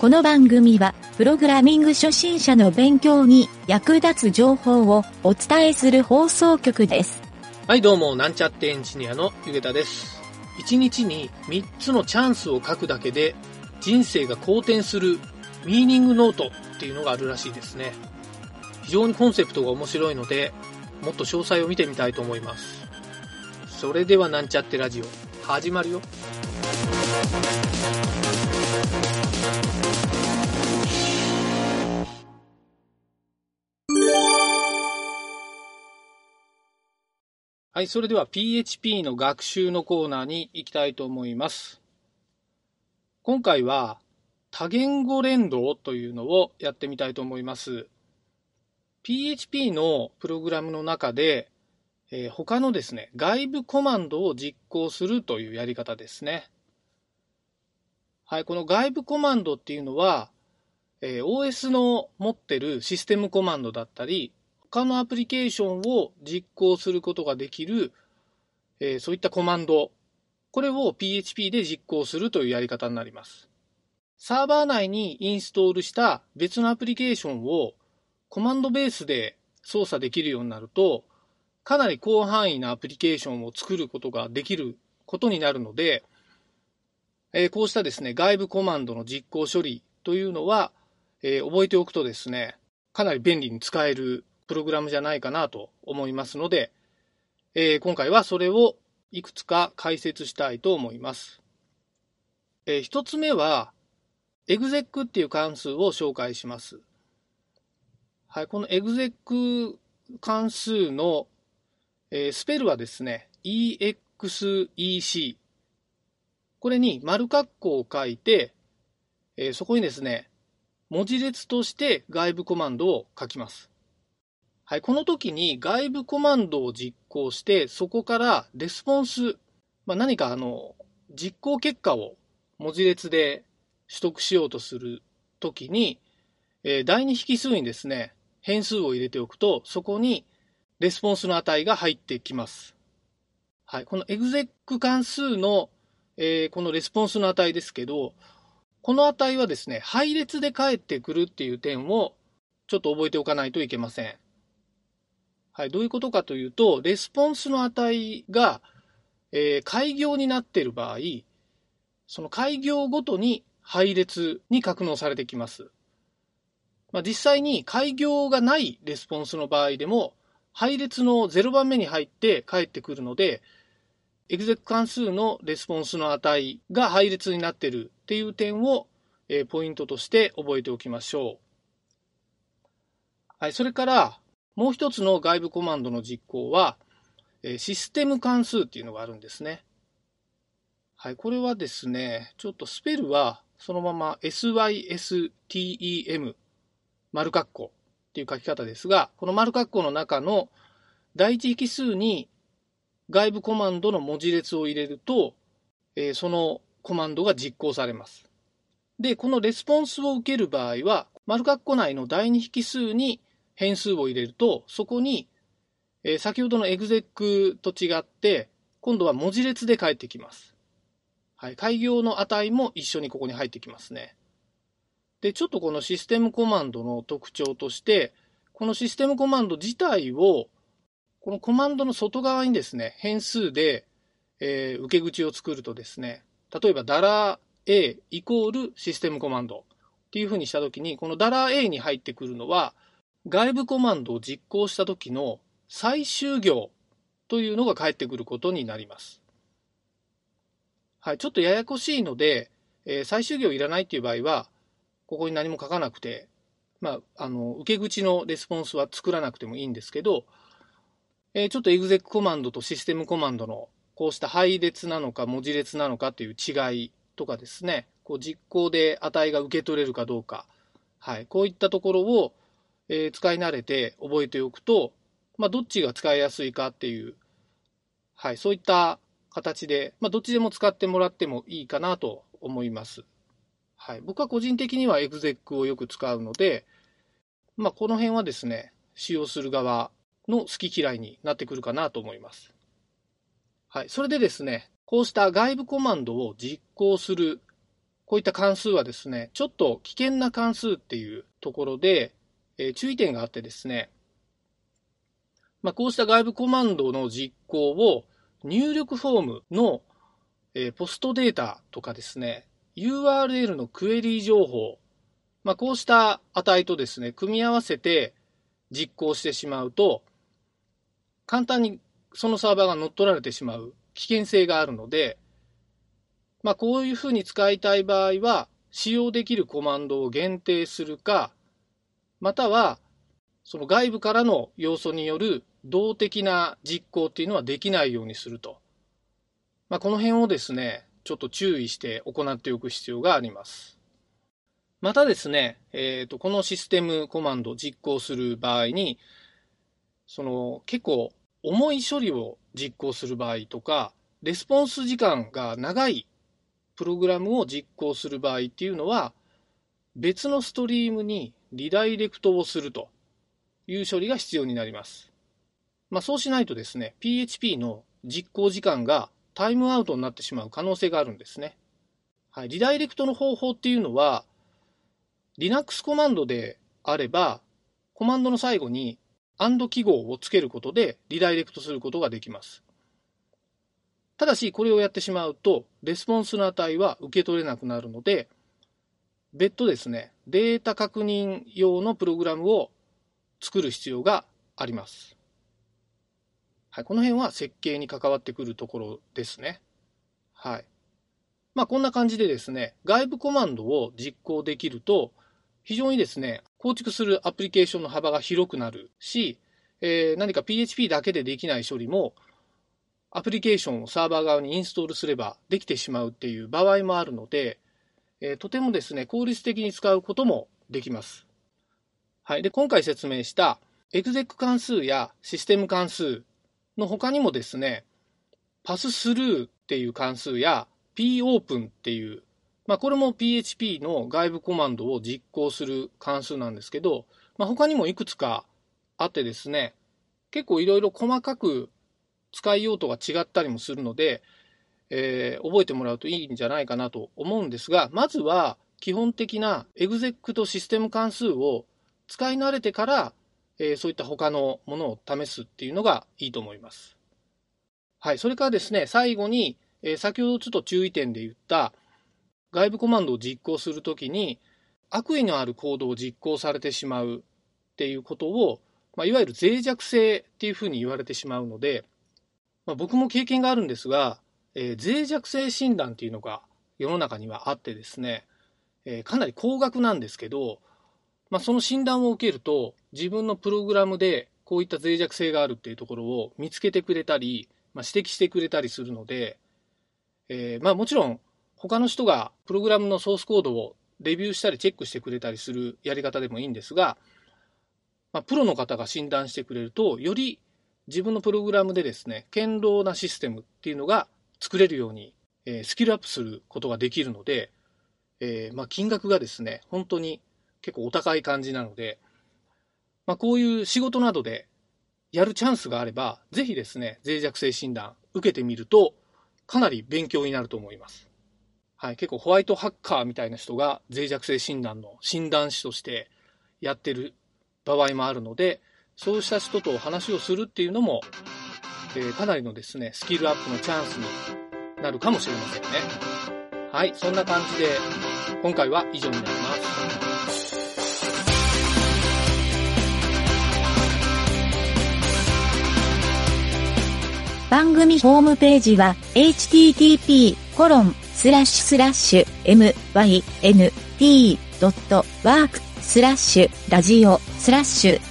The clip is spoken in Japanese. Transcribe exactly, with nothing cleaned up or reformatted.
この番組はプログラミング初心者の勉強に役立つ情報をお伝えする放送局です。はい、どうも、なんちゃってエンジニアのゆげたです。いちにちにみっつのチャンスを書くだけで人生が好転するミーニングノートっていうのがあるらしいですね。非常にコンセプトが面白いのでもっと詳細を見てみたいと思います。それではなんちゃってラジオ始まるよ。はい、それでは ピーエイチピー の学習のコーナーに行きたいと思います。今回は多言語連動というのをやってみたいと思います。ピーエイチピー のプログラムの中で、えー、他のですね、外部コマンドを実行するというやり方ですね。はい、この外部コマンドっていうのは、えー、オーエス の持ってるシステムコマンドだったり、他のアプリケーションを実行することができる、えー、そういったコマンド、これを ピーエイチピー で実行するというやり方になります。サーバー内にインストールした別のアプリケーションをコマンドベースで操作できるようになると、かなり広範囲なアプリケーションを作ることができることになるので、えー、こうしたですね、外部コマンドの実行処理というのは、えー、覚えておくとですね、かなり便利に使えるプログラムじゃないかなと思いますので、えー、今回はそれをいくつか解説したいと思います。えー、ひとつめは exec っていう関数を紹介します。はい、この exec 関数の、えー、スペルはですね exec、 これに丸括弧を書いて、えー、そこにですね文字列として外部コマンドを書きます。はい、この時に外部コマンドを実行して、そこからレスポンス、まあ、何かあの実行結果を文字列で取得しようとする時に、えー、だいに引数にですね、変数を入れておくと、そこにレスポンスの値が入ってきます。はい、この exec 関数の、えー、このレスポンスの値ですけど、この値はですね、配列で返ってくるっていう点をちょっと覚えておかないといけません。はい、どういうことかというと、レスポンスの値が、えー、開行になっている場合、その開行ごとに配列に格納されてきます。まあ、実際に開行がないレスポンスの場合でも、配列のゼロばんめに入って返ってくるので、exec 関数のレスポンスの値が配列になっているっていう点を、えー、ポイントとして覚えておきましょう。はい、それから、もう一つの外部コマンドの実行は、システム関数っていうのがあるんですね。はい、これはですね、ちょっとスペルはそのまま system 丸括弧っていう書き方ですが、この丸括弧の中の第一引数に外部コマンドの文字列を入れると、そのコマンドが実行されます。で、このレスポンスを受ける場合は、丸括弧内の第二引数に変数を入れると、そこに、えー、先ほどの exec と違って、今度は文字列で返ってきます。はい、開行の値も一緒にここに入ってきますね。で、ちょっとこのシステムコマンドの特徴として、このシステムコマンド自体を、このコマンドの外側にですね、変数で、えー、受け口を作るとですね、例えば $a イコールシステムコマンドっていうふうにしたときに、この $a に入ってくるのは、外部コマンドを実行した時の最終行というのが返ってくることになります。はい、ちょっとややこしいので、えー、最終行いらないという場合は、ここに何も書かなくて、まあ、あの、受け口のレスポンスは作らなくてもいいんですけど、えー、ちょっと exec コマンドとシステムコマンドのこうした配列なのか文字列なのかという違いとかですね、こう実行で値が受け取れるかどうか、はい、こういったところを使い慣れて覚えておくと、まあ、どっちが使いやすいかっていう、はい、そういった形で、まあ、どっちでも使ってもらってもいいかなと思います。はい、僕は個人的には exec をよく使うので、まあ、この辺はですね、使用する側の好き嫌いになってくるかなと思います。はい、それでですね、こうした外部コマンドを実行する、こういった関数はですね、ちょっと危険な関数っていうところで、えー、注意点があってですね、まあ、こうした外部コマンドの実行を入力フォームの、えー、ポストデータとかですね、ユーアールエル のクエリー情報、まあ、こうした値とですね、組み合わせて実行してしまうと、簡単にそのサーバーが乗っ取られてしまう危険性があるので、まあ、こういうふうに使いたい場合は、使用できるコマンドを限定するか、または、その外部からの要素による動的な実行っていうのはできないようにすると。まあ、この辺をですね、ちょっと注意して行っておく必要があります。またですね、えーと、このシステムコマンドを実行する場合に、その結構重い処理を実行する場合とか、レスポンス時間が長いプログラムを実行する場合っていうのは、別のストリームにリダイレクトをするという処理が必要になります。まあ、そうしないとですね、ピーエイチピー の実行時間がタイムアウトになってしまう可能性があるんですね。はい、リダイレクトの方法っていうのは、Linux コマンドであれば、コマンドの最後に&記号をつけることでリダイレクトすることができます。ただし、これをやってしまうと、レスポンスの値は受け取れなくなるので、別途ですね、データ確認用のプログラムを作る必要があります。はい、この辺は設計に関わってくるところですね。はい。まあ、こんな感じでですね、外部コマンドを実行できると、非常にですね、構築するアプリケーションの幅が広くなるし、えー、何か ピーエイチピー だけでできない処理も、アプリケーションをサーバー側にインストールすればできてしまうっていう場合もあるので、えー、とてもですね、効率的に使うこともできます。はい。で、今回説明した、エグゼック関数やシステム関数、の他にもですね、パススルーっていう関数や popen っていう、まあ、これも ピーエイチピー の外部コマンドを実行する関数なんですけど、まあ、他にもいくつかあってですね、結構いろいろ細かく使い用途が違ったりもするので、えー、覚えてもらうといいんじゃないかなと思うんですが、まずは基本的な exec とシステム関数を使い慣れてからそういった他のものを試すっていうのがいいと思います。はい。それからですね、最後に、先ほどちょっと注意点で言った、外部コマンドを実行するときに、悪意のあるコードを実行されてしまうっていうことを、まあ、いわゆる脆弱性っていうふうに言われてしまうので、まあ、僕も経験があるんですが、えー、脆弱性診断っていうのが世の中にはあってですね、えー、かなり高額なんですけど、まあ、その診断を受けると、自分のプログラムでこういった脆弱性があるっていうところを見つけてくれたり、まあ、指摘してくれたりするので、えー、まあもちろん他の人がプログラムのソースコードをレビューしたりチェックしてくれたりするやり方でもいいんですが、まあ、プロの方が診断してくれると、より自分のプログラムでですね、堅牢なシステムっていうのが作れるように、えー、スキルアップすることができるので、えー、まあ金額がですね、本当に結構お高い感じなので、まあ、こういう仕事などでやるチャンスがあれば、ぜひですね、脆弱性診断受けてみると、かなり勉強になると思います。はい、結構ホワイトハッカーみたいな人が脆弱性診断の診断士としてやってる場合もあるので、そうした人と話をするっていうのも、えー、かなりのですね、スキルアップのチャンスになるかもしれませんね。はい、そんな感じで、今回は以上になります。番組ホームページは エイチティーティーピーコロンスラッシュスラッシュエムワイエヌティードットワークスラッシュラジオスラッシュ